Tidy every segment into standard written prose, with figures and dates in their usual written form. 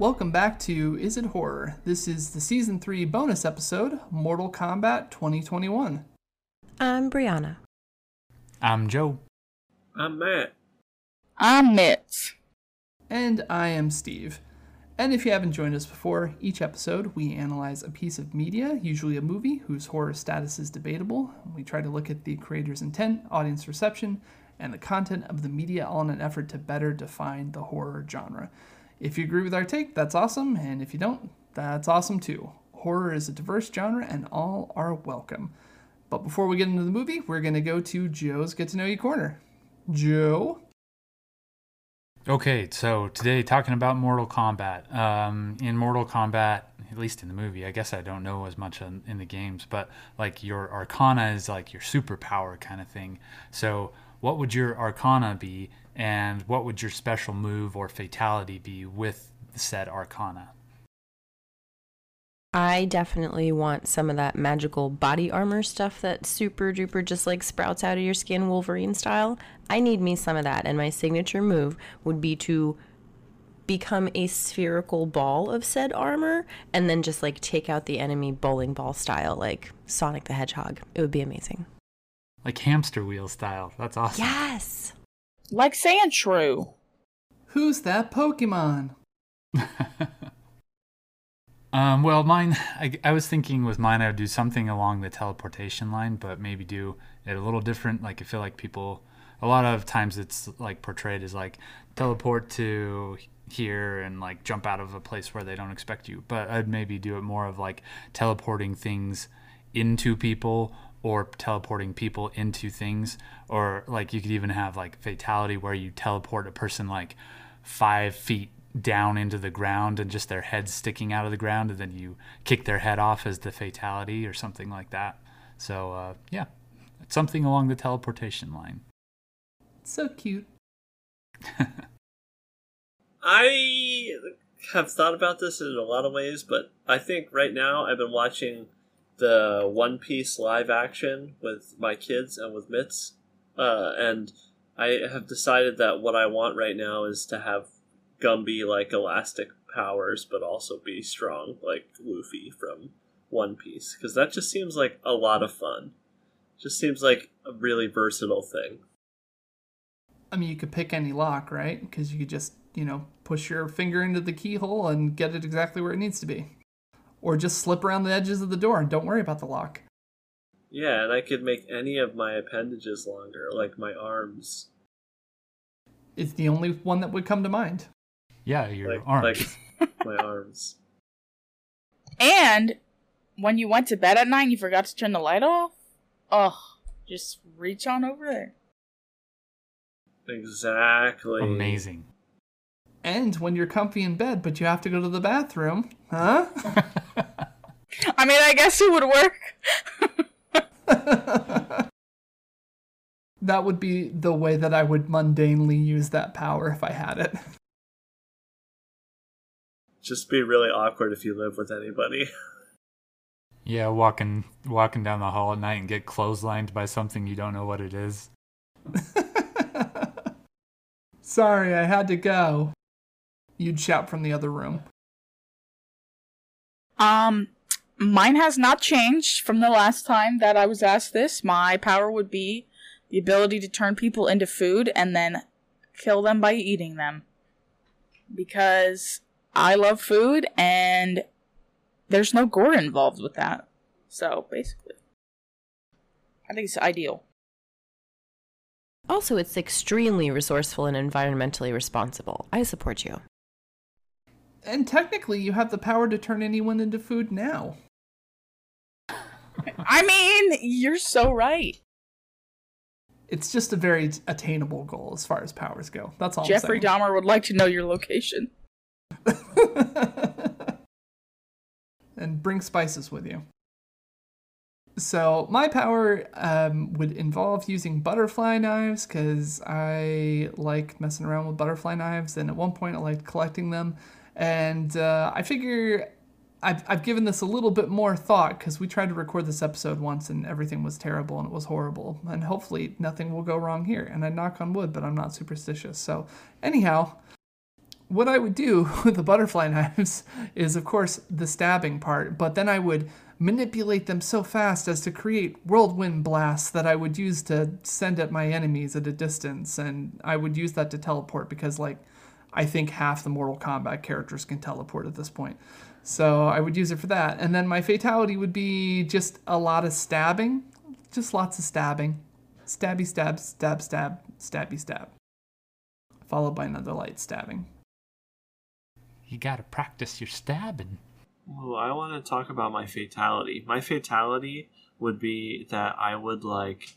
Welcome back to Is It Horror? This is the Season 3 bonus episode, Mortal Kombat 2021. I'm Brianna. I'm Joe. I'm Matt. I'm Mitch. And I am Steve. And if you haven't joined us before, each episode we analyze a piece of media, usually a movie, whose horror status is debatable. We try to look at the creator's intent, audience reception, and the content of the media all in an effort to better define the horror genre. If you agree with our take, that's awesome, and if you don't, that's awesome too. Horror is a diverse genre, and all are welcome. But before we get into the movie, we're going to go to Joe's Get to Know You Corner. Joe? Okay, so today talking about Mortal Kombat. In Mortal Kombat, at least in the movie, I guess I don't know as much in the games, but like your arcana is like your superpower kind of thing. So what would your arcana be? And what would your special move or fatality be with said arcana? I definitely want some of that magical body armor stuff that super duper just like sprouts out of your skin Wolverine style. I need me some of that, and my signature move would be to become a spherical ball of said armor and then just like take out the enemy bowling ball style like Sonic the Hedgehog. It would be amazing. Like hamster wheel style. That's awesome. Yes! Like Sandshrew. Who's that Pokemon? Well, mine, I was thinking with mine I would do something along the teleportation line, but maybe do it a little different. Like I feel like people, a lot of times it's like portrayed as like teleport to here and like jump out of a place where they don't expect you. But I'd maybe do it more of like teleporting things into people or teleporting people into things, or like you could even have like fatality where you teleport a person like 5 feet down into the ground and just their head sticking out of the ground, and then you kick their head off as the fatality or something like that. So yeah, it's something along the teleportation line. So cute. I have thought about this in a lot of ways, but I think right now I've been watching the One Piece live action with my kids and with Mitz, and I have decided that what I want right now is to have Gumby like elastic powers, but also be strong like Luffy from One Piece, because that just seems like a lot of fun. Just seems like a really versatile thing. I mean, you could pick any lock, right? Because you could just, you know, push your finger into the keyhole and get it exactly where it needs to be. Or just slip around the edges of the door and don't worry about the lock. Yeah, and I could make any of my appendages longer, like my arms. It's the only one that would come to mind. Yeah, your arms. Like my arms. And when you went to bed at night and you forgot to turn the light off, oh, just reach on over there. Exactly. Amazing. And when you're comfy in bed, but you have to go to the bathroom, huh? I mean, I guess it would work. That would be the way that I would mundanely use that power if I had it. Just be really awkward if you live with anybody. Yeah, walking down the hall at night and get clotheslined by something you don't know what it is. Sorry, I had to go. You'd shout from the other room. Mine has not changed from the last time that I was asked this. My power would be the ability to turn people into food and then kill them by eating them. Because I love food and there's no gore involved with that. So, basically, I think it's ideal. Also, it's extremely resourceful and environmentally responsible. I support you. And technically, you have the power to turn anyone into food now. I mean, you're so right. It's just a very attainable goal as far as powers go. That's all I'm saying. Jeffrey Dahmer would like to know your location. And bring spices with you. So my power would involve using butterfly knives, because I like messing around with butterfly knives, and at one point I liked collecting them. And I figure I've given this a little bit more thought, because we tried to record this episode once and everything was terrible and it was horrible. And hopefully nothing will go wrong here. And I knock on wood, but I'm not superstitious. So anyhow, what I would do with the butterfly knives is, of course, the stabbing part, but then I would manipulate them so fast as to create whirlwind blasts that I would use to send at my enemies at a distance, and I would use that to teleport because, like, I think half the Mortal Kombat characters can teleport at this point. So I would use it for that. And then my fatality would be just a lot of stabbing. Just lots of stabbing. Stabby stab, stab stab, stabby stab. Followed by another light stabbing. You gotta practice your stabbing. Well, I want to talk about my fatality. My fatality would be that I would, like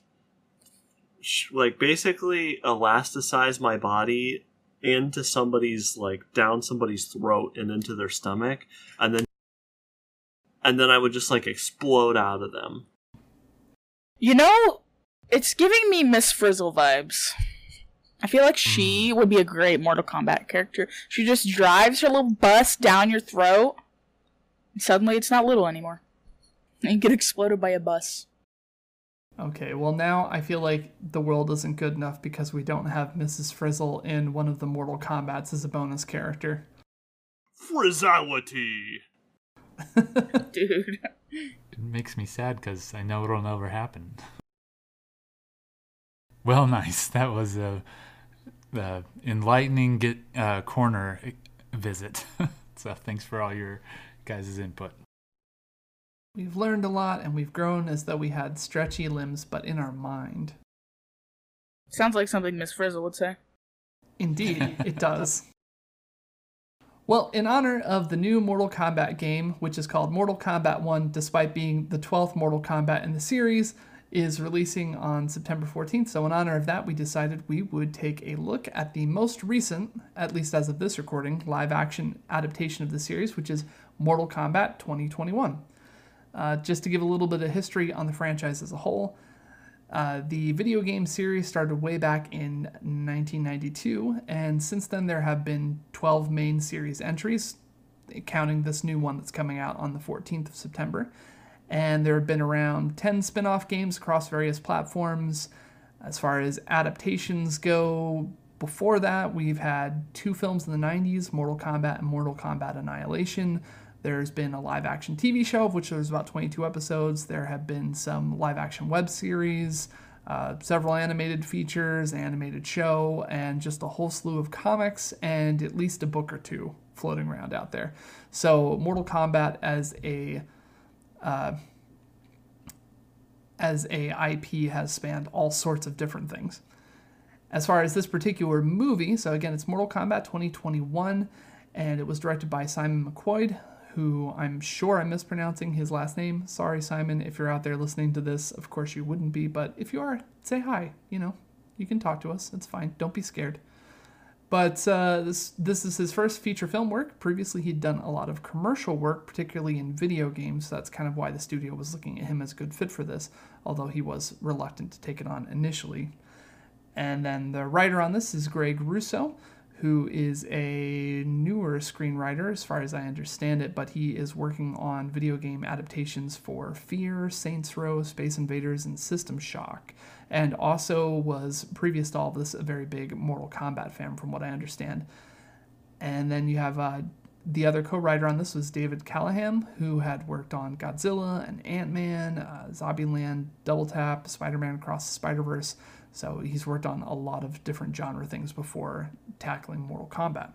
basically elasticize my body into somebody's, like, down somebody's throat and into their stomach, and then I would just, like, explode out of them. You know, it's giving me Miss Frizzle vibes. I feel like she would be a great Mortal Kombat character. She just drives her little bus down your throat, and suddenly it's not little anymore. And you get exploded by a bus. Okay, well now I feel like the world isn't good enough because we don't have Mrs. Frizzle in one of the Mortal Kombats as a bonus character. Frizzality! Dude. It makes me sad because I know it'll never happen. Well, nice. That was a enlightening corner visit. So thanks for all your guys' input. We've learned a lot, and we've grown as though we had stretchy limbs, but in our mind. Sounds like something Miss Frizzle would say. Indeed, it does. Well, in honor of the new Mortal Kombat game, which is called Mortal Kombat 1, despite being the 12th Mortal Kombat in the series, is releasing on September 14th. So in honor of that, we decided we would take a look at the most recent, at least as of this recording, live-action adaptation of the series, which is Mortal Kombat 2021. Just to give a little bit of history on the franchise as a whole, the video game series started way back in 1992, and since then there have been 12 main series entries, counting this new one that's coming out on the 14th of September, and there have been around 10 spin-off games across various platforms. As far as adaptations go, before that we've had two films in the 90s, Mortal Kombat and Mortal Kombat Annihilation. There's been a live-action TV show, of which there's about 22 episodes. There have been some live-action web series, several animated features, animated show, and just a whole slew of comics, and at least a book or two floating around out there. So Mortal Kombat as a IP has spanned all sorts of different things. As far as this particular movie, so again, it's Mortal Kombat 2021, and it was directed by Simon McQuoid, who I'm sure I'm mispronouncing his last name. Sorry, Simon, if you're out there listening to this. Of course you wouldn't be, but if you are, say hi. You know, you can talk to us. It's fine. Don't be scared. But this is his first feature film work. Previously, he'd done a lot of commercial work, particularly in video games. So that's kind of why the studio was looking at him as a good fit for this, although he was reluctant to take it on initially. And then the writer on this is Greg Russo, who is a newer screenwriter, as far as I understand it, but he is working on video game adaptations for Fear, Saints Row, Space Invaders, and System Shock, and also was, previous to all of this, a very big Mortal Kombat fan, from what I understand. And then you have the other co-writer on this was David Callaham, who had worked on Godzilla and Ant-Man, Zombieland, Double Tap, Spider-Man Across the Spider-Verse. So he's worked on a lot of different genre things before tackling Mortal Kombat.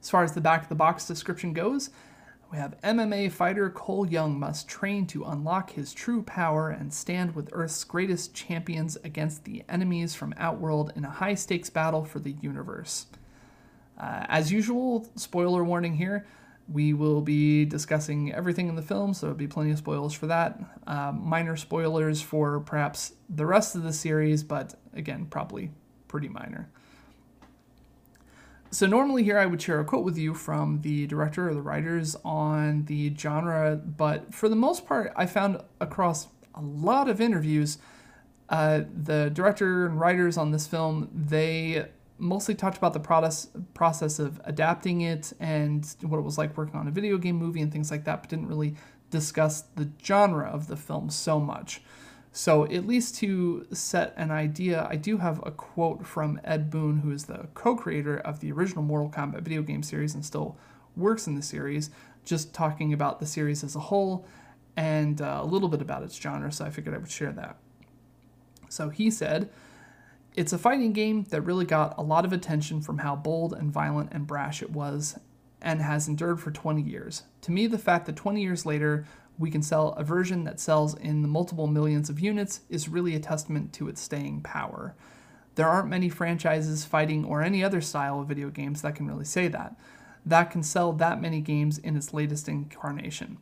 As far as the back of the box description goes, we have MMA fighter Cole Young must train to unlock his true power and stand with Earth's greatest champions against the enemies from Outworld in a high-stakes battle for the universe. As usual, spoiler warning here, we will be discussing everything in the film, so there'll be plenty of spoilers for that. Minor spoilers for perhaps the rest of the series, but again, probably pretty minor. So normally here I would share a quote with you from the director or the writers on the genre, but for the most part, I found across a lot of interviews, the director and writers on this film, they mostly talked about the process of adapting it and what it was like working on a video game movie and things like that, but didn't really discuss the genre of the film so much. So at least to set an idea, I do have a quote from Ed Boon, who is the co-creator of the original Mortal Kombat video game series and still works in the series, just talking about the series as a whole and a little bit about its genre, so I figured I would share that. So he said, "It's a fighting game that really got a lot of attention from how bold and violent and brash it was and has endured for 20 years. To me, the fact that 20 years later, we can sell a version that sells in the multiple millions of units is really a testament to its staying power. There aren't many franchises, fighting, or any other style of video games that can really say that, that can sell that many games in its latest incarnation.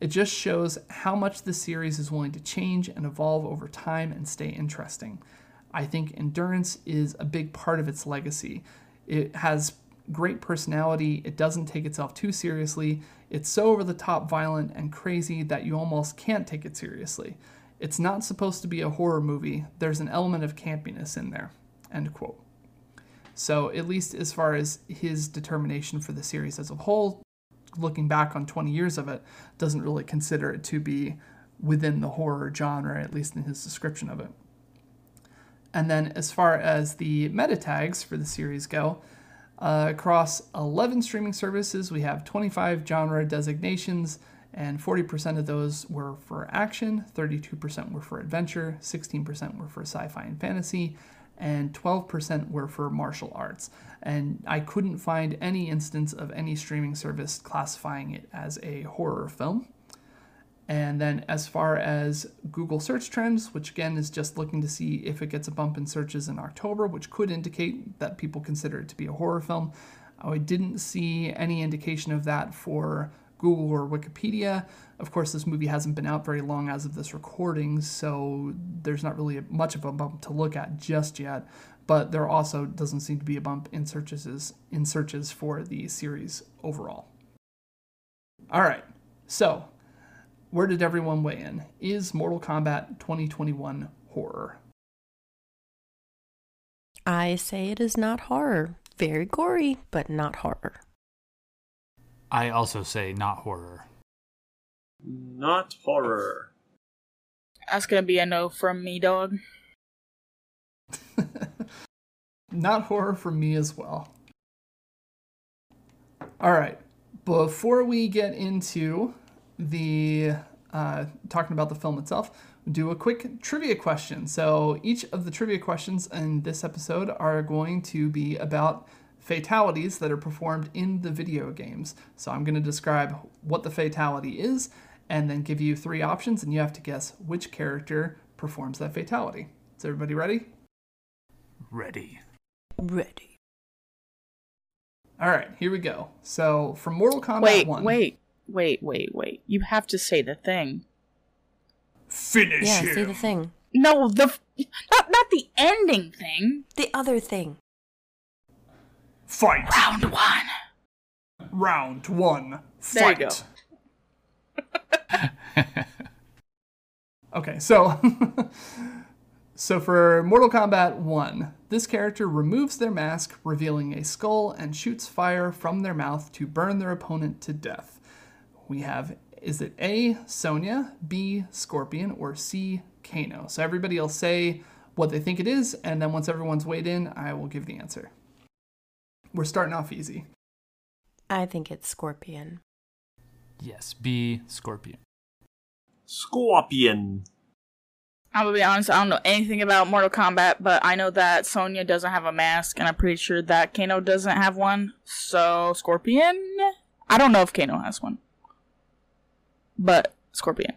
It just shows how much the series is willing to change and evolve over time and stay interesting. I think endurance is a big part of its legacy. It has great personality, it doesn't take itself too seriously, it's so over the top violent and crazy that you almost can't take it seriously. It's not supposed to be a horror movie, there's an element of campiness in there," end quote. So at least as far as his determination for the series as a whole, looking back on 20 years of it, doesn't really consider it to be within the horror genre, at least in his description of it. And then as far as the meta tags for the series go, across 11 streaming services, we have 25 genre designations, and 40% of those were for action, 32% were for adventure, 16% were for sci-fi and fantasy, and 12% were for martial arts. And I couldn't find any instance of any streaming service classifying it as a horror film. And then as far as Google search trends, which again is just looking to see if it gets a bump in searches in October, which could indicate that people consider it to be a horror film. I didn't see any indication of that for Google or Wikipedia. Of course, this movie hasn't been out very long as of this recording, so there's not really much of a bump to look at just yet, but there also doesn't seem to be a bump in searches for the series overall. All right, so where did everyone weigh in? Is Mortal Kombat 2021 horror? I say it is not horror. Very gory, but not horror. I also say not horror. Not horror. That's going to be a no from me, dog. Not horror from me as well. All right. Before we get into the talking about the film itself, we'll do a quick trivia question. So each of the trivia questions in this episode are going to be about fatalities that are performed in the video games. So I'm going to describe what the fatality is and then give you three options, and you have to guess which character performs that fatality. Is everybody ready? Ready. Ready. All right, here we go. So from Mortal Kombat 1. Wait. You have to say the thing. Finish him. Yeah, say the thing. No, not the ending thing. The other thing. Fight. Round one. Fight. There you go. Okay, so for Mortal Kombat 1, this character removes their mask, revealing a skull, and shoots fire from their mouth to burn their opponent to death. We have, is it A, Sonya, B, Scorpion, or C, Kano? So everybody will say what they think it is, and then once everyone's weighed in, I will give the answer. We're starting off easy. I think it's Scorpion. Yes, B, Scorpion. Scorpion. I'm going to be honest, I don't know anything about Mortal Kombat, but I know that Sonya doesn't have a mask, and I'm pretty sure that Kano doesn't have one. So, Scorpion? I don't know if Kano has one. But Scorpion.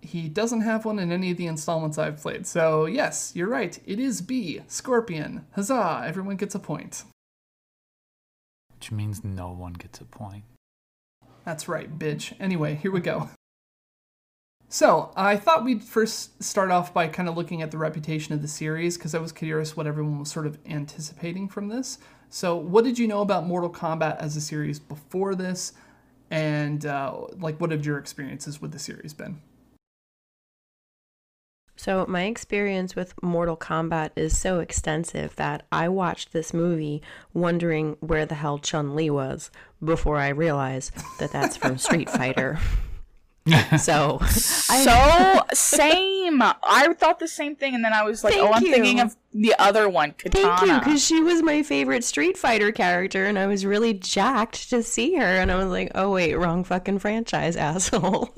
He doesn't have one in any of the installments I've played. So yes, you're right. It is B, Scorpion. Huzzah, everyone gets a point. Which means no one gets a point. That's right, bitch. Anyway, here we go. So I thought we'd first start off by kind of looking at the reputation of the series, because I was curious what everyone was sort of anticipating from this. So what did you know about Mortal Kombat as a series before this? And, what have your experiences with the series been? So my experience with Mortal Kombat is so extensive that I watched this movie wondering where the hell Chun Li was before I realized that that's from Street Fighter. So same. I thought the same thing, and then I was like, "Oh, I'm thinking of the other one, Katana." Thank you, because she was my favorite Street Fighter character, and I was really jacked to see her. And I was like, "Oh wait, wrong fucking franchise, asshole."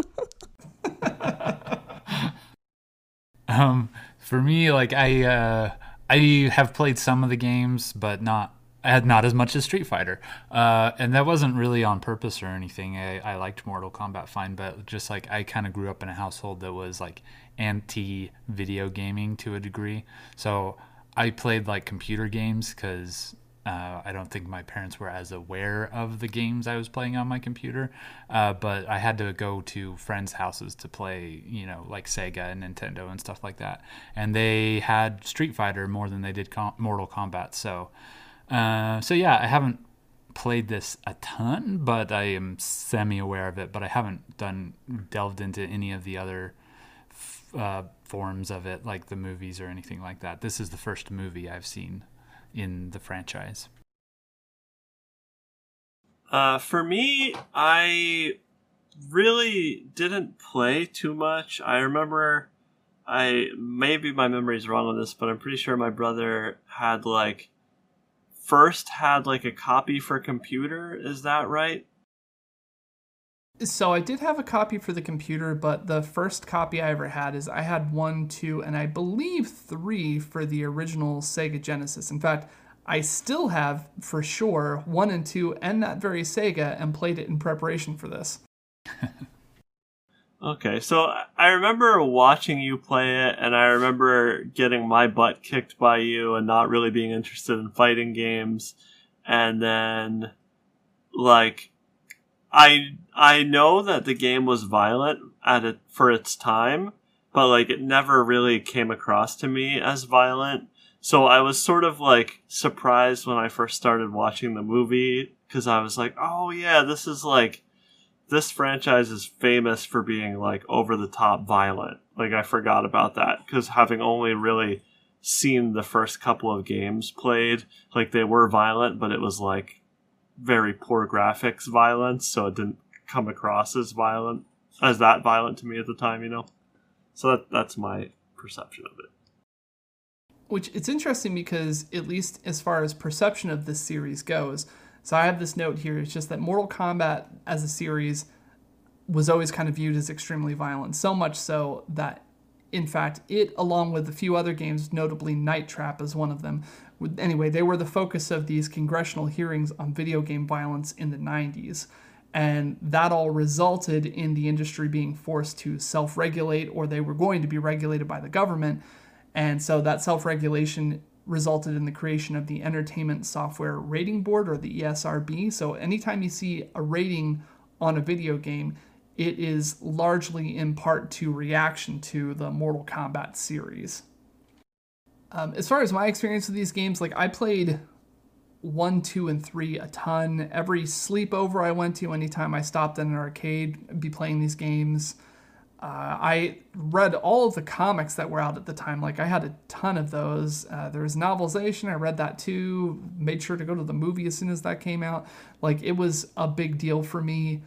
For me, like I have played some of the games, but not as much as Street Fighter. And that wasn't really on purpose or anything. I liked Mortal Kombat fine, but just like I kind of grew up in a household that was like anti-video gaming to a degree. So I played like computer games because I don't think my parents were as aware of the games I was playing on my computer. But I had to go to friends' houses to play, you know, like Sega and Nintendo and stuff like that. And they had Street Fighter more than they did Mortal Kombat. So yeah, I haven't played this a ton, but I am semi-aware of it. But I haven't delved into any of the other forms of it, like the movies or anything like that. This is the first movie I've seen in the franchise. For me, I really didn't play too much. I remember, maybe my memory's wrong on this, but I'm pretty sure my brother had a copy for computer. Is that right? So I did have a copy for the computer, but the first copy I ever had is I had 1, 2, and I believe 3 for the original Sega Genesis. In fact, I still have, for sure, 1 and 2 and that very Sega, and played it in preparation for this. Okay, so I remember watching you play it, and I remember getting my butt kicked by you and not really being interested in fighting games. And then, like, I know that the game was violent for its time, but, like, it never really came across to me as violent. So I was sort of, like, surprised when I first started watching the movie, because I was like, oh, yeah, this is, like, this franchise is famous for being, like, over-the-top violent. Like, I forgot about that, because having only really seen the first couple of games played, like, they were violent, but it was, like, very poor graphics violence, so it didn't come across as that violent to me at the time, you know? So that's my perception of it. Which, it's interesting because, at least as far as perception of this series goes, so I have this note here. It's just that Mortal Kombat as a series was always kind of viewed as extremely violent, so much so that, in fact, it, along with a few other games, notably Night Trap is one of them. Anyway, they were the focus of these congressional hearings on video game violence in the 90s. And that all resulted in the industry being forced to self-regulate, or they were going to be regulated by the government. And so that self-regulation resulted in the creation of the Entertainment Software Rating Board, or the ESRB. So anytime you see a rating on a video game, it is largely in part to reaction to the Mortal Kombat series. As far as my experience with these games, like, I played 1, 2, and 3 a ton. Every sleepover I went to, anytime I stopped at an arcade, I'd be playing these games. I read all of the comics that were out at the time. Like, I had a ton of those. There was novelization. I read that too. Made sure to go to the movie as soon as that came out. Like, it was a big deal for me.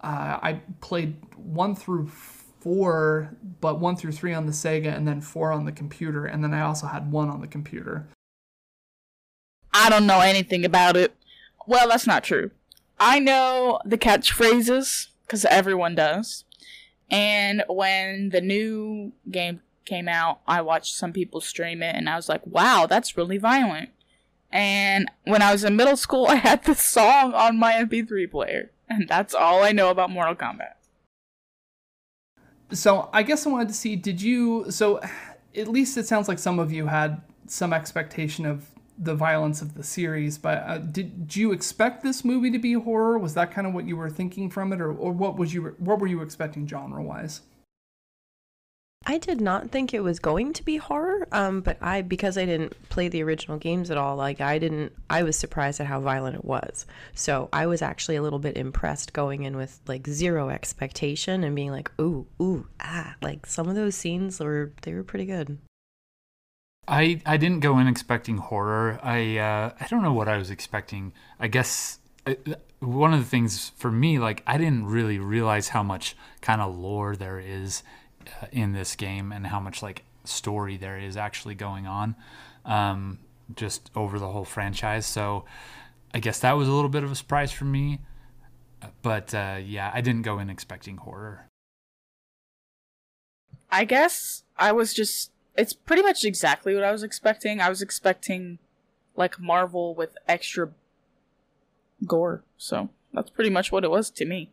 I played 1 through 4, but 1 through 3 on the Sega, and then 4 on the computer. And then I also had 1 on the computer. I don't know anything about it. Well, that's not true. I know the catchphrases, because everyone does. And when the new game came out, I watched some people stream it, and I was like, wow, that's really violent. And when I was in middle school, I had the song on my MP3 player. And that's all I know about Mortal Kombat. So I guess I wanted to see, so at least it sounds like some of you had some expectation of the violence of the series, but did you expect this movie to be horror? Was that kind of what you were thinking from it, or what were you expecting genre-wise? I did not think it was going to be horror, because I didn't play the original games at all, like, I was surprised at how violent it was. So I was actually a little bit impressed going in with, like, zero expectation and being like, ooh, ah, like, some of those scenes were pretty good. I didn't go in expecting horror. I don't know what I was expecting. I guess one of the things for me, like, I didn't really realize how much kind of lore there is in this game and how much like story there is actually going on just over the whole franchise. So I guess that was a little bit of a surprise for me. But yeah, I didn't go in expecting horror. I guess I was just, it's pretty much exactly what I was expecting. I was expecting like Marvel with extra gore. So that's pretty much what it was to me.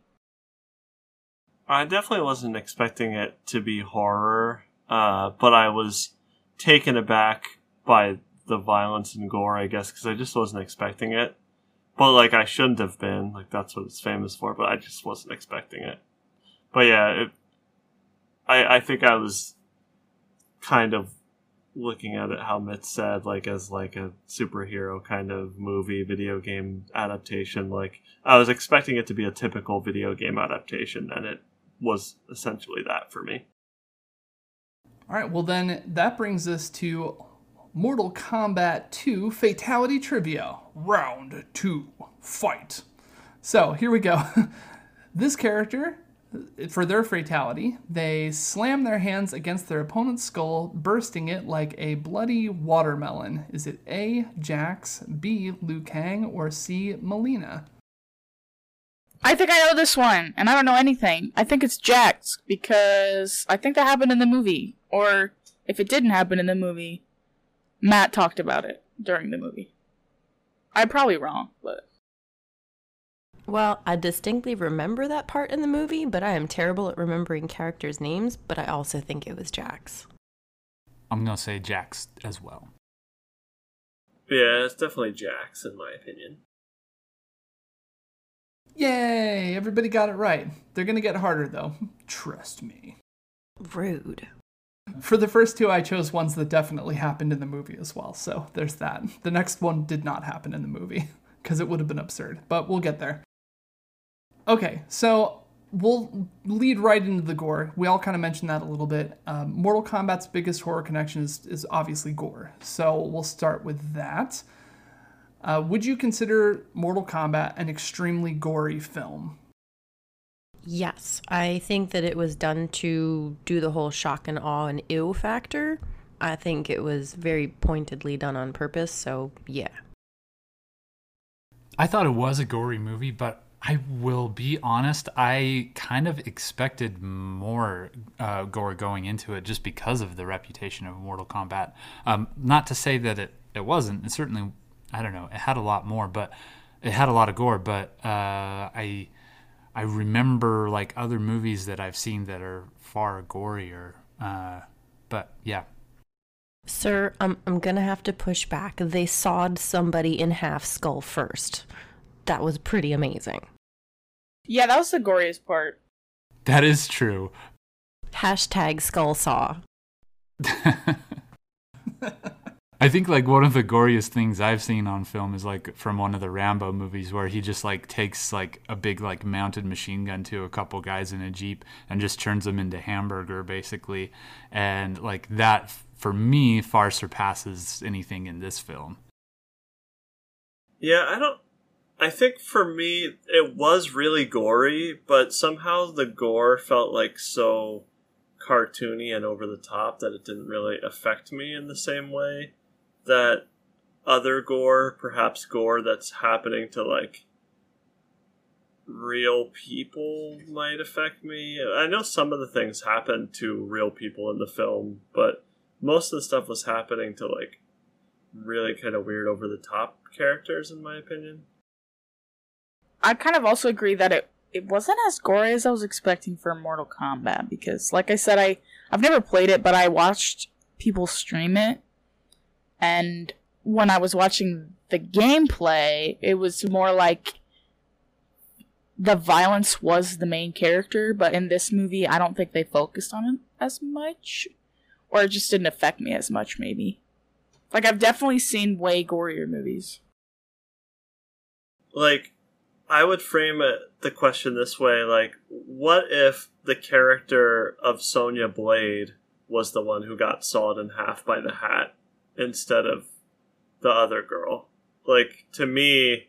I definitely wasn't expecting it to be horror, but I was taken aback by the violence and gore, I guess, because I just wasn't expecting it. But, like, I shouldn't have been. Like, that's what it's famous for, but I just wasn't expecting it. But, yeah, I think I was kind of looking at it, how Mitch said, like, as, like, a superhero kind of movie, video game adaptation. Like, I was expecting it to be a typical video game adaptation, and it was essentially that for me. All right, well, then that brings us to Mortal Kombat 2 Fatality Trivia, Round 2, Fight. So, here we go. This character, for their fatality, they slam their hands against their opponent's skull, bursting it like a bloody watermelon. Is it A, Jax, B, Liu Kang, or C, Mileena? I think I know this one, and I don't know anything. I think it's Jax, because I think that happened in the movie. Or, if it didn't happen in the movie, Matt talked about it during the movie. I'm probably wrong, but... Well, I distinctly remember that part in the movie, but I am terrible at remembering characters' names, but I also think it was Jax. I'm going to say Jax as well. Yeah, it's definitely Jax, in my opinion. Yay! Everybody got it right. They're going to get harder, though. Trust me. Rude. For the first two, I chose ones that definitely happened in the movie as well, so there's that. The next one did not happen in the movie, because it would have been absurd, but we'll get there. Okay, so we'll lead right into the gore. We all kind of mentioned that a little bit. Mortal Kombat's biggest horror connection is obviously gore, so we'll start with that. Would you consider Mortal Kombat an extremely gory film? Yes, I think that it was done to do the whole shock and awe and ew factor. I think it was very pointedly done on purpose, so yeah. I thought it was a gory movie, but I will be honest, I kind of expected more gore going into it just because of the reputation of Mortal Kombat. Not to say that it wasn't. It certainly, I don't know, it had a lot more, but it had a lot of gore, but I remember like other movies that I've seen that are far gorier, but yeah. Sir, I'm going to have to push back. They sawed somebody in half skull first. That was pretty amazing. Yeah, that was the goriest part. That is true. Hashtag skull saw. I think like one of the goriest things I've seen on film is like from one of the Rambo movies where he just like takes like a big like mounted machine gun to a couple guys in a Jeep and just turns them into hamburger basically. And like that for me far surpasses anything in this film. Yeah, I think for me it was really gory, but somehow the gore felt like so cartoony and over the top that it didn't really affect me in the same way that other gore, perhaps gore that's happening to, like, real people might affect me. I know some of the things happened to real people in the film, but most of the stuff was happening to, like, really kind of weird over-the-top characters, in my opinion. I kind of also agree that it wasn't as gory as I was expecting for Mortal Kombat, because, like I said, I've never played it, but I watched people stream it. And when I was watching the gameplay, it was more like the violence was the main character, but in this movie, I don't think they focused on it as much, or it just didn't affect me as much, maybe. Like, I've definitely seen way gorier movies. Like, I would frame the question this way, like, what if the character of Sonya Blade was the one who got sawed in half by the hat? Instead of the other girl. Like, to me,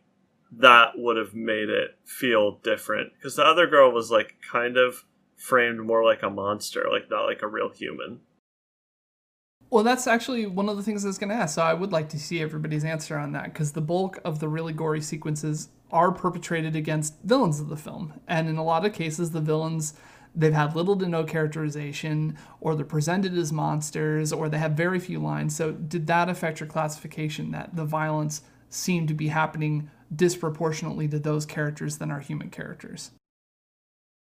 that would have made it feel different. Because the other girl was, like, kind of framed more like a monster, like, not like a real human. Well, that's actually one of the things I was going to ask, so I would like to see everybody's answer on that, because the bulk of the really gory sequences are perpetrated against villains of the film. And in a lot of cases, the villains, they've had little to no characterization, or they're presented as monsters, or they have very few lines. So did that affect your classification, that the violence seemed to be happening disproportionately to those characters than our human characters?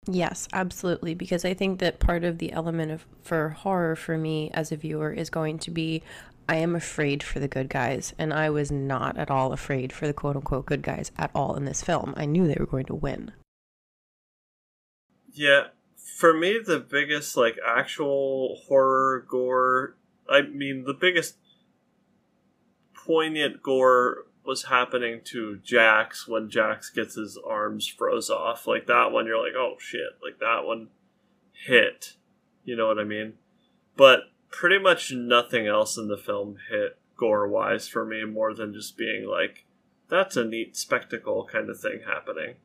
Yes, absolutely, because I think that part of the element for horror for me as a viewer is going to be, I am afraid for the good guys, and I was not at all afraid for the quote-unquote good guys at all in this film. I knew they were going to win. Yeah, for me, the biggest, like, actual horror gore, I mean, the biggest poignant gore was happening to Jax when Jax gets his arms froze off. Like, that one, you're like, oh shit, like, that one hit. You know what I mean? But pretty much nothing else in the film hit gore-wise for me, more than just being like, that's a neat spectacle kind of thing happening.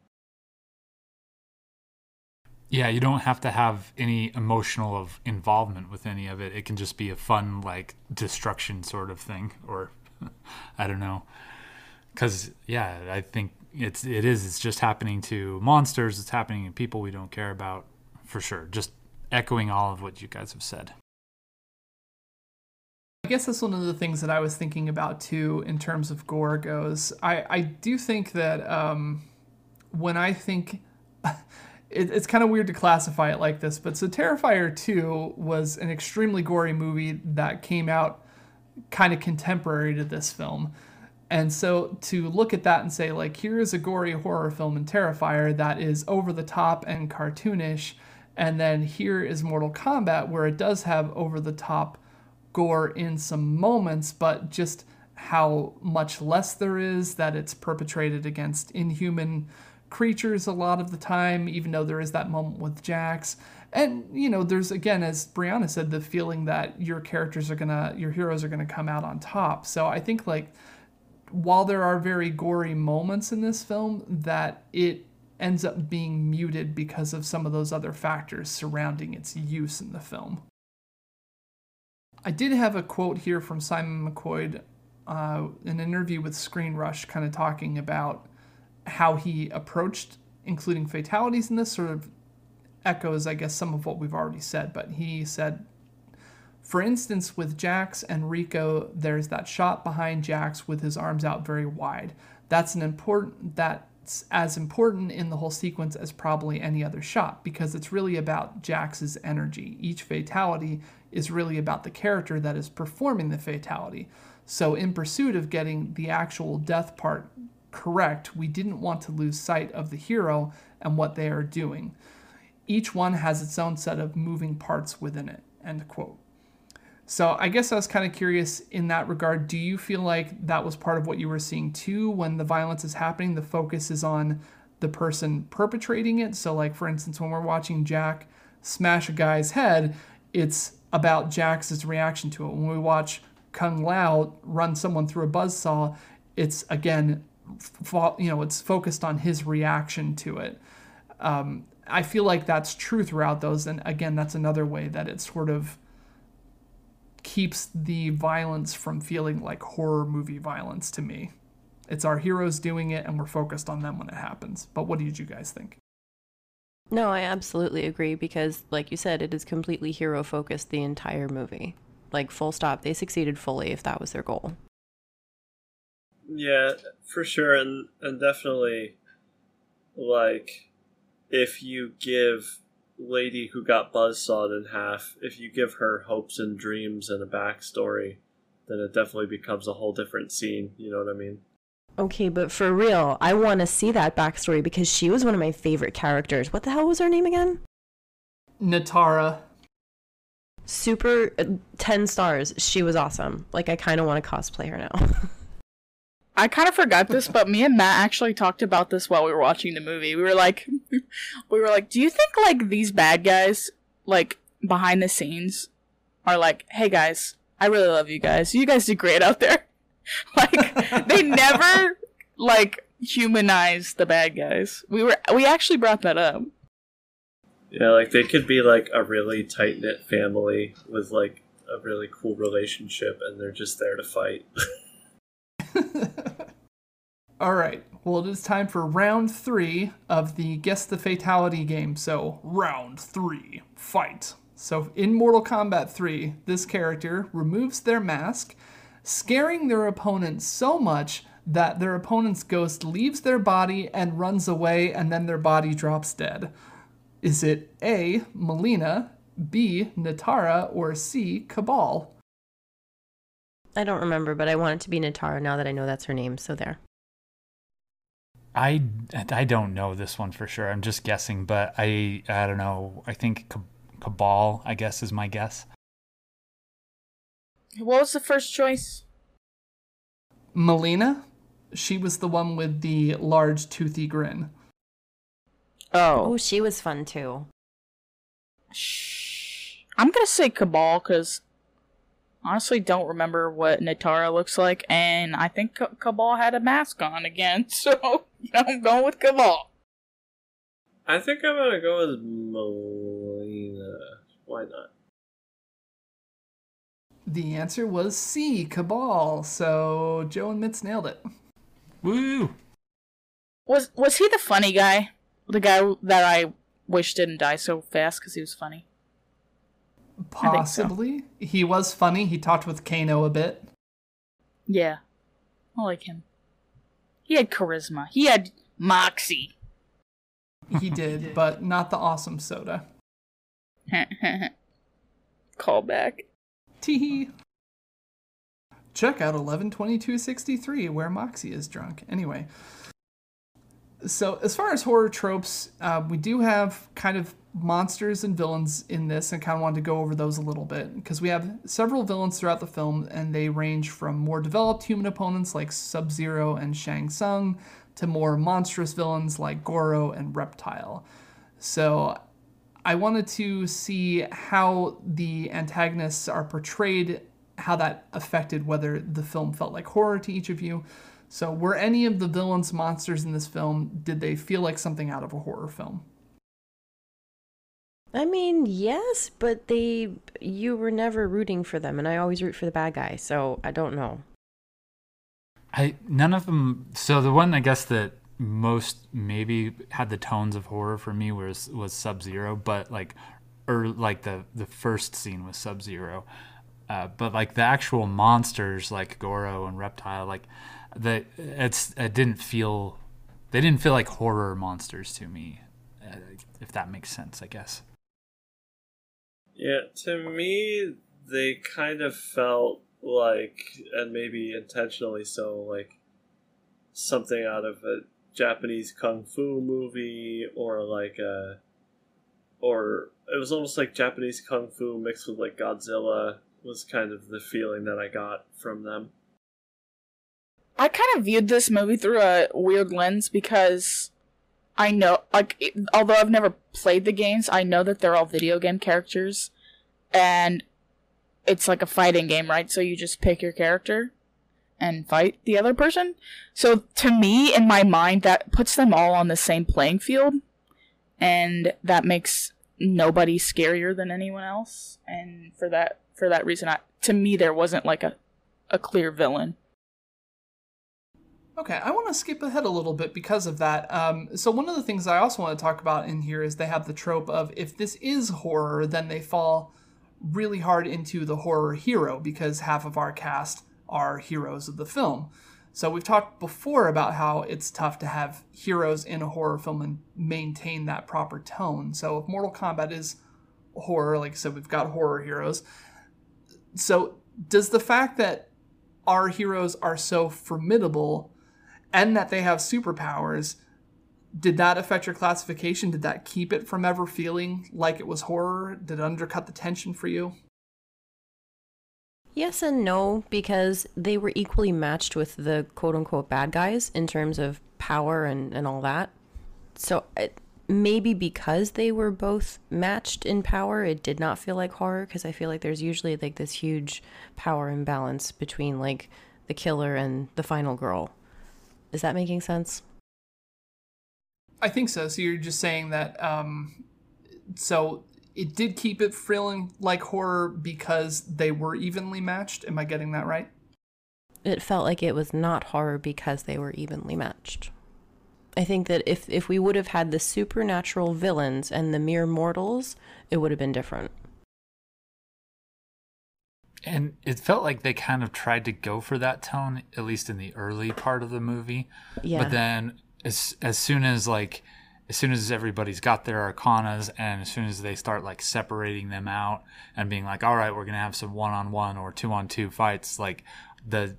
Yeah, you don't have to have any emotional of involvement with any of it. It can just be a fun, like, destruction sort of thing, or I don't know. Because, yeah, I think it's just happening to monsters. It's happening to people we don't care about, for sure. Just echoing all of what you guys have said. I guess that's one of the things that I was thinking about, too, in terms of gore goes. I do think that when I think... It's kind of weird to classify it like this, but so Terrifier 2 was an extremely gory movie that came out kind of contemporary to this film. And so to look at that and say, like, here is a gory horror film in Terrifier that is over the top and cartoonish, and then here is Mortal Kombat, where it does have over the top gore in some moments, but just how much less there is, that it's perpetrated against inhuman creatures a lot of the time, even though there is that moment with Jax. And, you know, there's, again, as Brianna said, the feeling that your heroes are gonna come out on top. So I think, like, while there are very gory moments in this film, that it ends up being muted because of some of those other factors surrounding its use in the film. I did have a quote here from Simon McQuoid, an interview with Screen Rush, kind of talking about how he approached including fatalities in this. Sort of echoes, I guess, some of what we've already said, but he said, for instance, with Jax and Rico, there's that shot behind Jax with his arms out very wide. That's as important in the whole sequence as probably any other shot, because it's really about Jax's energy. Each fatality is really about the character that is performing the fatality. So in pursuit of getting the actual death part correct, we didn't want to lose sight of the hero and what they are doing. Each one has its own set of moving parts within it, end quote. So I guess I was kind of curious in that regard, do you feel like that was part of what you were seeing too? When the violence is happening, the focus is on the person perpetrating it. So, like, for instance, when we're watching Jack smash a guy's head, it's about Jax's reaction to it. When we watch Kung Lao run someone through a buzzsaw, it's, again, you know, it's focused on his reaction to it. I feel like that's true throughout those, and again, that's another way that it sort of keeps the violence from feeling like horror movie violence to me. It's our heroes doing it, and we're focused on them when it happens. But what did you guys think? No, I absolutely agree, because, like you said, it is completely hero focused the entire movie. Like, full stop. They succeeded fully if that was their goal. Yeah, for sure, and definitely, like, if you give Lady who got buzzsawed in half, if you give her hopes and dreams and a backstory, then it definitely becomes a whole different scene, you know what I mean? Okay, but for real, I want to see that backstory, because she was one of my favorite characters. What the hell was her name again? Nitara. Super, 10 stars. She was awesome. Like, I kind of want to cosplay her now. I kind of forgot this, but me and Matt actually talked about this while we were watching the movie. We were like, do you think, like, these bad guys, like, behind the scenes are like, hey guys, I really love you guys. You guys did great out there. Like, they never, like, humanize the bad guys. We actually brought that up. Yeah, like they could be like a really tight-knit family with like a really cool relationship, and they're just there to fight. All right. Well, it is time for round 3 of the Guess the Fatality game. So round 3, fight. So in Mortal Kombat 3, this character removes their mask, scaring their opponent so much that their opponent's ghost leaves their body and runs away, and then their body drops dead. Is it A, Mileena, B, Nitara, or C, Kabal? I don't remember, but I want it to be Nitara now that I know that's her name, so there. I don't know this one for sure. I'm just guessing, but I don't know. I think Kabal, I guess, is my guess. What was the first choice? Mileena. She was the one with the large toothy grin. Oh, she was fun too. I'm going to say Kabal because honestly don't remember what Nitara looks like, and I think Kabal had a mask on again, so I'm going with Kabal. I think I'm going to go with Mileena. Why not? The answer was C, Kabal. So Joe and Mitz nailed it. Woo! Was he the funny guy? The guy that I wish didn't die so fast because he was funny? Possibly. So. He was funny. He talked with Kano a bit. Yeah. I like him. He had charisma. He had moxie. He did, but not the awesome soda. Call back. Teehee. Check out 11/22/63 where Moxie is drunk. Anyway. So as far as horror tropes, we do have kind of monsters and villains in this, and kind of wanted to go over those a little bit because we have several villains throughout the film, and they range from more developed human opponents like Sub-Zero and Shang Tsung to more monstrous villains like Goro and Reptile. So I wanted to see how the antagonists are portrayed, how that affected whether the film felt like horror to each of you. So were any of the villains monsters in this film, did they feel like something out of a horror film? I mean, yes, but you were never rooting for them, and I always root for the bad guy, so I don't know. None of them, so the one I guess that most maybe had the tones of horror for me was Sub-Zero, but the first scene was Sub-Zero, but like the actual monsters like Goro and Reptile, they didn't feel like horror monsters to me, if that makes sense, I guess. Yeah, to me they kind of felt like, and maybe intentionally so, like something out of a Japanese kung fu movie, or it was almost like Japanese kung fu mixed with like Godzilla was kind of the feeling that I got from them. I kind of viewed this movie through a weird lens because I know, although I've never played the games, I know that they're all video game characters, and it's like a fighting game, right? So you just pick your character and fight the other person. So to me, in my mind, that puts them all on the same playing field, and that makes nobody scarier than anyone else. And for that reason, to me, there wasn't like a clear villain. Okay, I want to skip ahead a little bit because of that. So one of the things I also want to talk about in here is they have the trope of, if this is horror, then they fall really hard into the horror hero, because half of our cast are heroes of the film. So we've talked before about how it's tough to have heroes in a horror film and maintain that proper tone. So if Mortal Kombat is horror, like I said, we've got horror heroes. So does the fact that our heroes are so formidable and that they have superpowers, did that affect your classification? Did that keep it from ever feeling like it was horror? Did it undercut the tension for you? Yes and no, because they were equally matched with the quote-unquote bad guys in terms of power and all that. So maybe because they were both matched in power, it did not feel like horror, because I feel like there's usually like this huge power imbalance between like the killer and the final girl. Is that making sense? I think so. So you're just saying that, so it did keep it feeling like horror because they were evenly matched. Am I getting that right? It felt like it was not horror because they were evenly matched. I think that if we would have had the supernatural villains and the mere mortals, it would have been different. And it felt like they kind of tried to go for that tone, at least in the early part of the movie. Yeah. But then as soon as everybody's got their arcanas and as soon as they start like separating them out and being like, all right, we're going to have some 1-on-1 or 2-on-2 fights, like the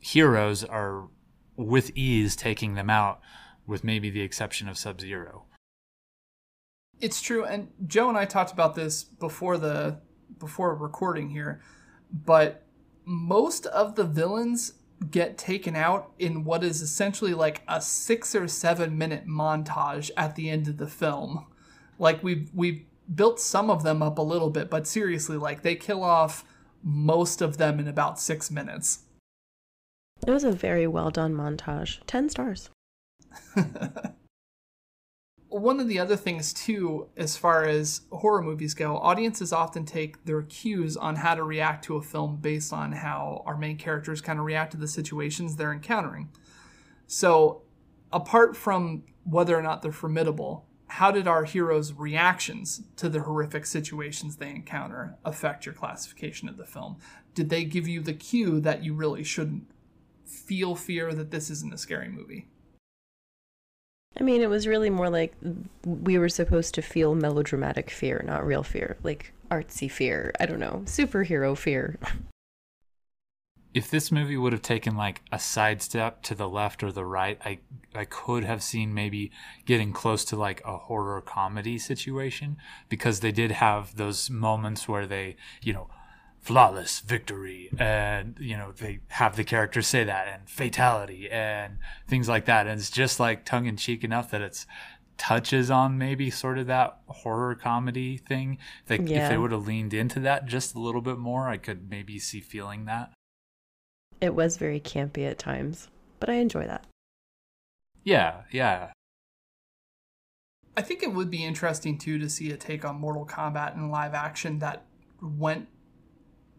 heroes are with ease taking them out, with maybe the exception of Sub-Zero. It's true. And Joe and I talked about this before recording here, but most of the villains get taken out in what is essentially like a 6 or 7 minute montage at the end of the film. Like we've built some of them up a little bit, but seriously, like they kill off most of them in about 6 minutes. It was a very well done montage. 10 stars. One of the other things, too, as far as horror movies go, audiences often take their cues on how to react to a film based on how our main characters kind of react to the situations they're encountering. So, apart from whether or not they're formidable, how did our heroes' reactions to the horrific situations they encounter affect your classification of the film? Did they give you the cue that you really shouldn't feel fear, that this isn't a scary movie? I mean, it was really more like we were supposed to feel melodramatic fear, not real fear, like artsy fear. I don't know, superhero fear. If this movie would have taken like a sidestep to the left or the right, I could have seen maybe getting close to like a horror comedy situation, because they did have those moments where they, you know, flawless victory, and you know they have the characters say that, and fatality and things like that, and it's just like tongue-in-cheek enough that it's touches on maybe sort of that horror comedy thing. If they would have leaned into that just a little bit more, I could maybe see feeling that. It was very campy at times, but I enjoy that. Yeah I think it would be interesting too to see a take on Mortal Kombat in live action that went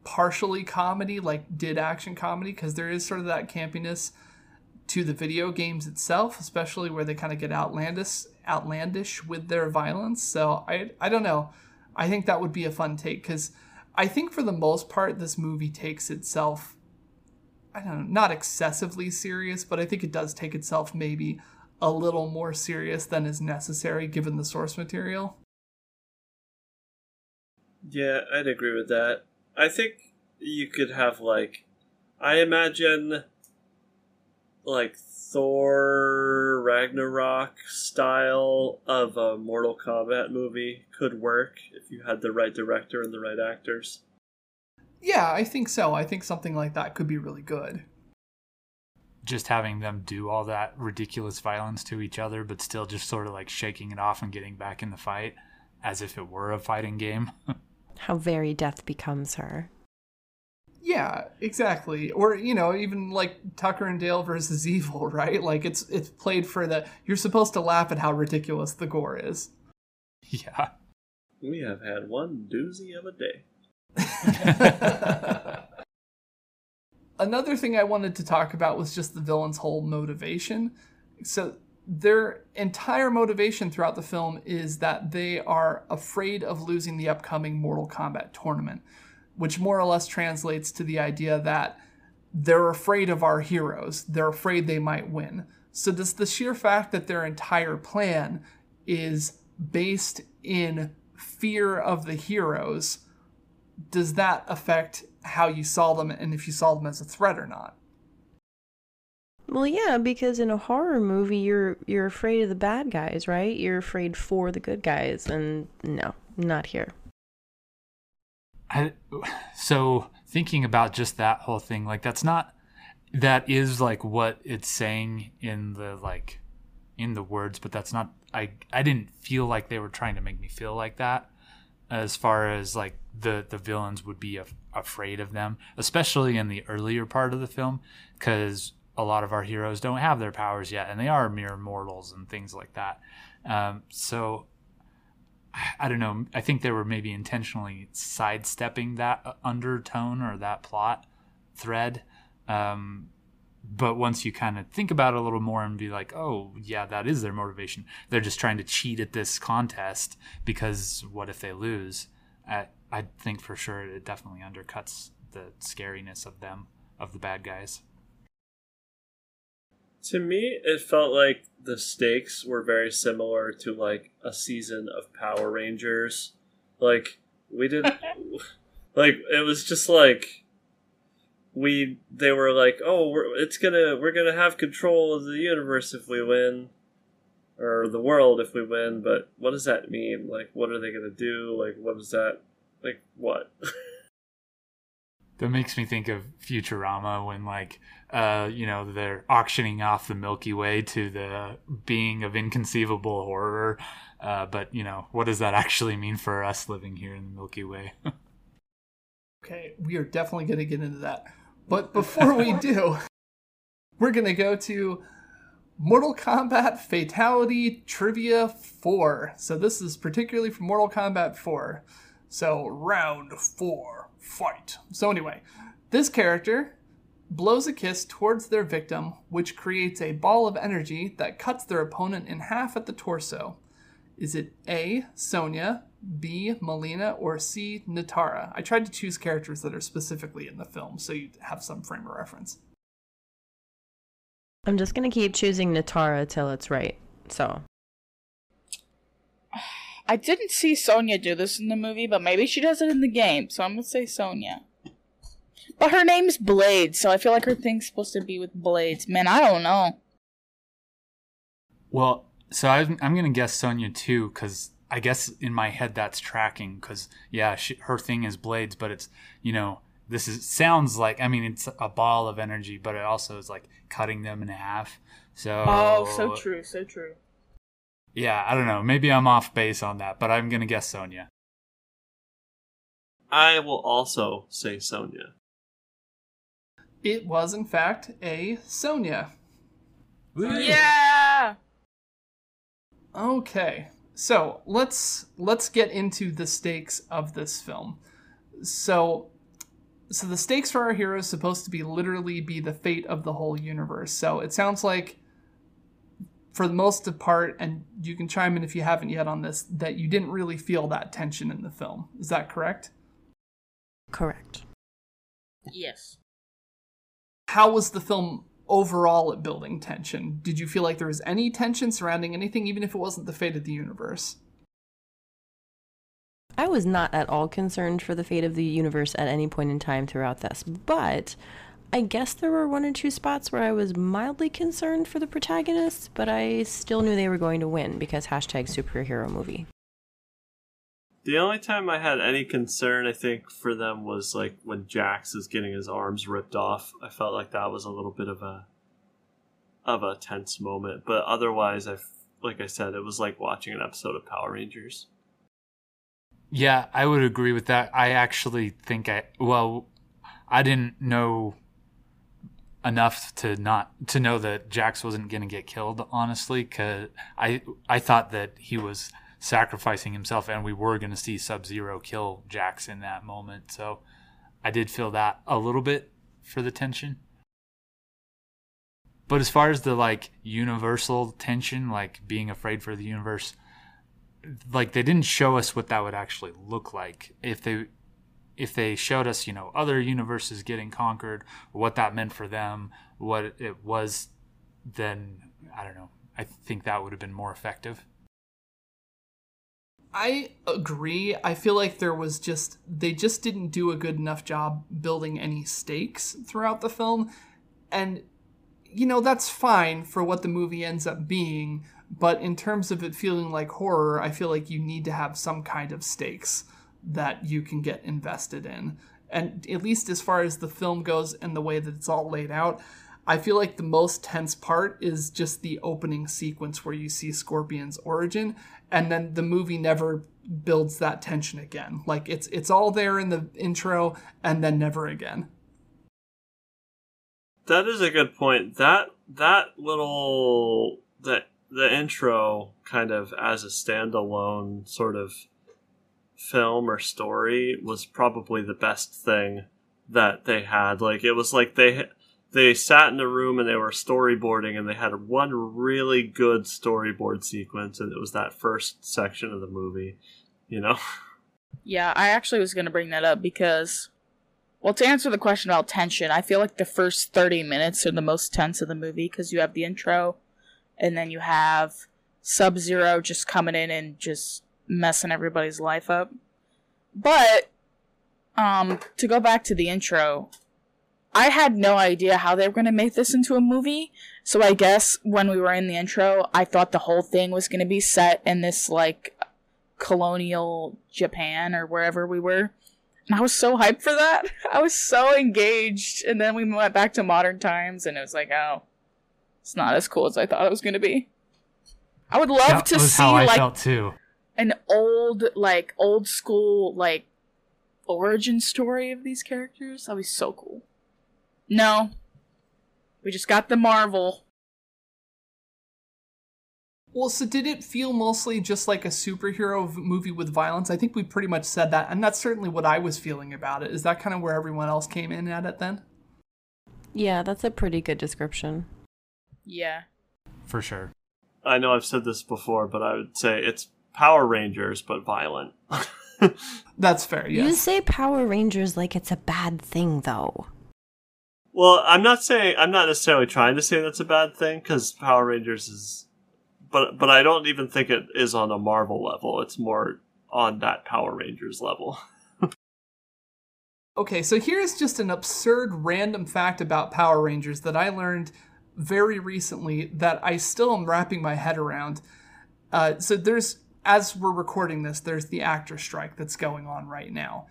partially comedy, like did action comedy, because there is sort of that campiness to the video games itself, especially where they kind of get outlandish with their violence. So I don't know, I think that would be a fun take, because I think for the most part this movie takes itself, I don't know, not excessively serious, but I think it does take itself maybe a little more serious than is necessary given the source material. Yeah, I'd agree with that. I think you could have, like, I imagine, like, Thor Ragnarok style of a Mortal Kombat movie could work if you had the right director and the right actors. Yeah, I think so. I think something like that could be really good. Just having them do all that ridiculous violence to each other, but still just sort of, like, shaking it off and getting back in the fight as if it were a fighting game. How very death becomes her. Yeah, exactly. Or, you know, even like Tucker and Dale versus Evil, right? Like it's played for the, you're supposed to laugh at how ridiculous the gore is. Yeah. We have had one doozy of a day. Another thing I wanted to talk about was just the villain's whole motivation. So their entire motivation throughout the film is that they are afraid of losing the upcoming Mortal Kombat tournament, which more or less translates to the idea that they're afraid of our heroes. They're afraid they might win. So this, the sheer fact that their entire plan is based in fear of the heroes, does that affect how you saw them and if you saw them as a threat or not? Well, yeah, because in a horror movie, you're afraid of the bad guys, right? You're afraid for the good guys, and no, not here. So thinking about just that whole thing, like that is like what it's saying in the words, but that's not. I didn't feel like they were trying to make me feel like that, as far as like the villains would be afraid of them, especially in the earlier part of the film, because a lot of our heroes don't have their powers yet, and they are mere mortals and things like that. So I don't know. I think they were maybe intentionally sidestepping that undertone or that plot thread. But once you kind of think about it a little more and be like, oh, yeah, that is their motivation. They're just trying to cheat at this contest because what if they lose? I think for sure it definitely undercuts the scariness of them, of the bad guys. To me, it felt like the stakes were very similar to, like, a season of Power Rangers. Like, we didn't... like, it was just like... They were like, oh, we're gonna have control of the universe if we win, or the world if we win. But what does that mean? Like, what are they gonna do? Like, what is that? Like, what? That makes me think of Futurama when, like, they're auctioning off the Milky Way to the being of inconceivable horror. But what does that actually mean for us living here in the Milky Way? Okay, we are definitely going to get into that. But before we do, we're going to go to Mortal Kombat Fatality Trivia 4. So this is particularly for Mortal Kombat 4. So round 4, fight. So anyway, this character blows a kiss towards their victim, which creates a ball of energy that cuts their opponent in half at the torso. Is it A, Sonya, B, Mileena, or C, Nitara? I tried to choose characters that are specifically in the film, so you have some frame of reference. I'm just going to keep choosing Nitara till it's right, so. I didn't see Sonya do this in the movie, but maybe she does it in the game, so I'm going to say Sonya. But her name's Blade, so I feel like her thing's supposed to be with blades. Man, I don't know. Well, so I'm going to guess Sonya too, because... I guess in my head that's tracking because, yeah, her thing is blades, but it's, sounds like, it's a ball of energy, but it also is like cutting them in half. So. Oh, so true. So true. Yeah. I don't know. Maybe I'm off base on that, but I'm going to guess Sonya. I will also say Sonya. It was, in fact, a Sonya. Woo. Yeah. Okay. So let's get into the stakes of this film. So the stakes for our hero is supposed to be literally the fate of the whole universe. So it sounds like, for the most part, and you can chime in if you haven't yet on this, that you didn't really feel that tension in the film. Is that correct? Correct. Yes. How was the film overall at building tension? Did you feel like there was any tension surrounding anything, even if it wasn't the fate of the universe? I was not at all concerned for the fate of the universe at any point in time throughout this, but I guess there were one or two spots where I was mildly concerned for the protagonists, but I still knew they were going to win because #superhero movie. The only time I had any concern, I think, for them was, like, when Jax is getting his arms ripped off. I felt like that was a little bit of a tense moment. But otherwise, like I said, it was like watching an episode of Power Rangers. Yeah, I would agree with that. I actually think I didn't know enough to know that Jax wasn't going to get killed, honestly, because I thought that he was sacrificing himself, and we were going to see Sub-Zero kill Jax in that moment. So I did feel that a little bit for the tension. But as far as the, like, universal tension, like being afraid for the universe, like, they didn't show us what that would actually look like. If they showed us, other universes getting conquered, what that meant for them, what it was, then I don't know. I think that would have been more effective. I agree. I feel like they just didn't do a good enough job building any stakes throughout the film. And, that's fine for what the movie ends up being. But in terms of it feeling like horror, I feel like you need to have some kind of stakes that you can get invested in. And at least as far as the film goes and the way that it's all laid out, I feel like the most tense part is just the opening sequence where you see Scorpion's origin, and then the movie never builds that tension again. Like, it's all there in the intro, and then never again. That is a good point. The intro kind of as a standalone sort of film or story was probably the best thing that they had. Like, it was like they sat in a room and they were storyboarding, and they had one really good storyboard sequence, and it was that first section of the movie, you know? Yeah, I actually was going to bring that up because, well, to answer the question about tension, I feel like the first 30 minutes are the most tense of the movie because you have the intro, and then you have Sub-Zero just coming in and just messing everybody's life up. But to go back to the intro, I had no idea how they were going to make this into a movie. So I guess when we were in the intro, I thought the whole thing was going to be set in this, like, colonial Japan or wherever we were. And I was so hyped for that. I was so engaged. And then we went back to modern times, and it was like, oh, it's not as cool as I thought it was going to be. I would love to see, like, an old school, like, origin story of these characters. That'd be so cool. No. We just got the Marvel. Well, so did it feel mostly just like a superhero movie with violence? I think we pretty much said that, and that's certainly what I was feeling about it. Is that kind of where everyone else came in at it then? Yeah, that's a pretty good description. Yeah. For sure. I know I've said this before, but I would say it's Power Rangers, but violent. That's fair, yes. You say Power Rangers like it's a bad thing, though. Well, I'm not necessarily trying to say that's a bad thing, because Power Rangers is, but I don't even think it is on a Marvel level. It's more on that Power Rangers level. Okay, so here's just an absurd random fact about Power Rangers that I learned very recently that I still am wrapping my head around. So there's, as we're recording this, there's the actor strike that's going on right now.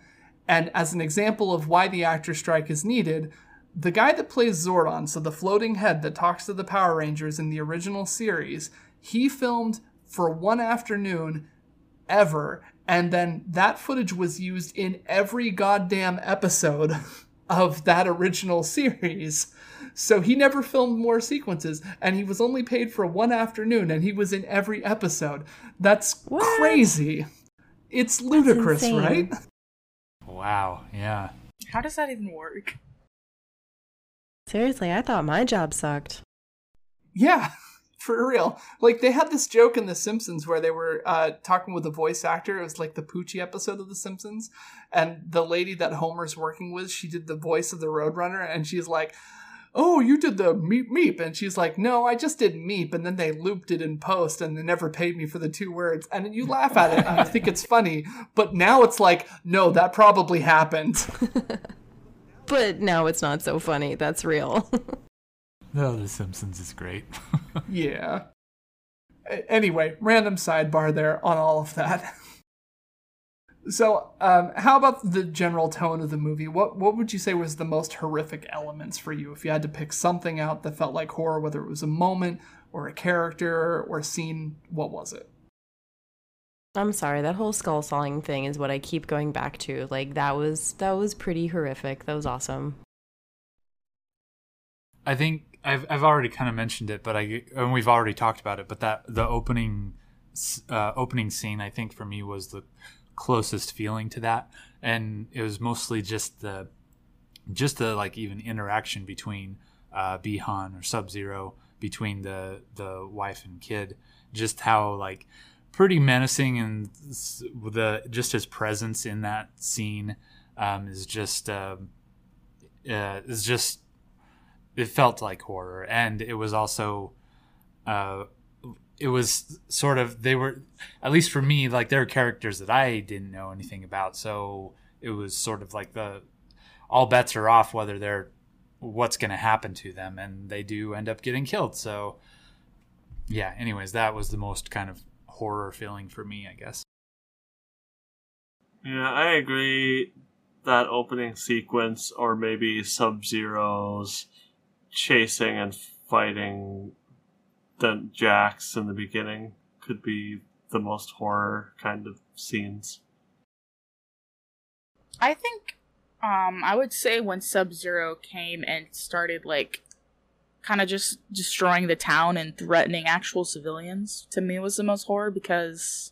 And as an example of why the actor strike is needed, the guy that plays Zordon, so the floating head that talks to the Power Rangers in the original series, he filmed for one afternoon ever, and then that footage was used in every goddamn episode of that original series. So he never filmed more sequences, and he was only paid for one afternoon, and he was in every episode. That's what? Crazy. It's ludicrous, right? Wow, yeah. How does that even work? Seriously, I thought my job sucked. Yeah, for real. Like, they had this joke in The Simpsons where they were talking with a voice actor. It was like the Poochie episode of The Simpsons. And the lady that Homer's working with, she did the voice of the Roadrunner. And she's like, oh, you did the meep meep. And she's like, no, I just did meep. And then they looped it in post, and they never paid me for the two words. And you laugh at it. And I think it's funny. But now it's like, no, that probably happened. But no, it's not so funny. That's real. No, The Simpsons is great. Yeah. Anyway, random sidebar there on all of that. So, how about the general tone of the movie? What would you say was the most horrific elements for you? If you had to pick something out that felt like horror, whether it was a moment or a character or a scene, what was it? I'm sorry, that whole skull sawing thing is what I keep going back to. Like, that was pretty horrific. That was awesome. I think I've already kind of mentioned it, but and we've already talked about it. But that the opening scene, I think for me was the closest feeling to that, and it was mostly just the like even interaction between Bihan or Sub-Zero between the wife and kid. Just how like. Pretty menacing, and just his presence in that scene is just it felt like horror, and it was also it was sort of they were, at least for me, like they were characters that I didn't know anything about, so it was sort of like the all bets are off whether they're what's going to happen to them, and they do end up getting killed. So yeah, anyways, that was the most kind of horror feeling for me, I guess. Yeah, I agree. That opening sequence, or maybe Sub-Zero's chasing and fighting the Jax in the beginning, could be the most horror kind of scenes. I think I would say when Sub-Zero came and started like kind of just destroying the town and threatening actual civilians, to me, was the most horror, because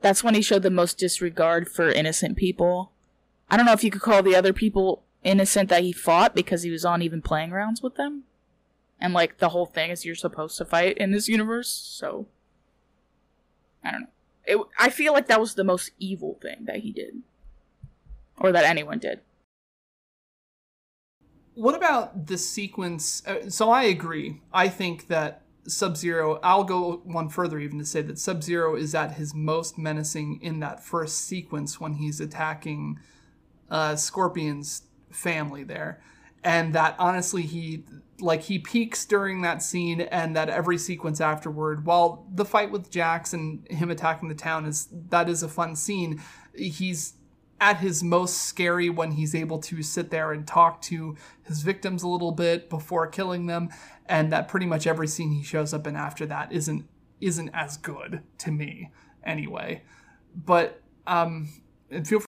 that's when he showed the most disregard for innocent people. I don't know if you could call the other people innocent that he fought, because he was on even playing rounds with them. And, like, the whole thing is you're supposed to fight in this universe, so I don't know. I feel like that was the most evil thing that he did. Or that anyone did. What about the sequence? So I agree. I think that Sub-Zero, I'll go one further even to say that Sub-Zero is at his most menacing in that first sequence when he's attacking Scorpion's family there. And that honestly, he peaks during that scene, and that every sequence afterward, while the fight with Jax and him attacking the town is a fun scene, he's at his most scary when he's able to sit there and talk to his victims a little bit before killing them, and that pretty much every scene he shows up in after that isn't as good to me anyway. But feel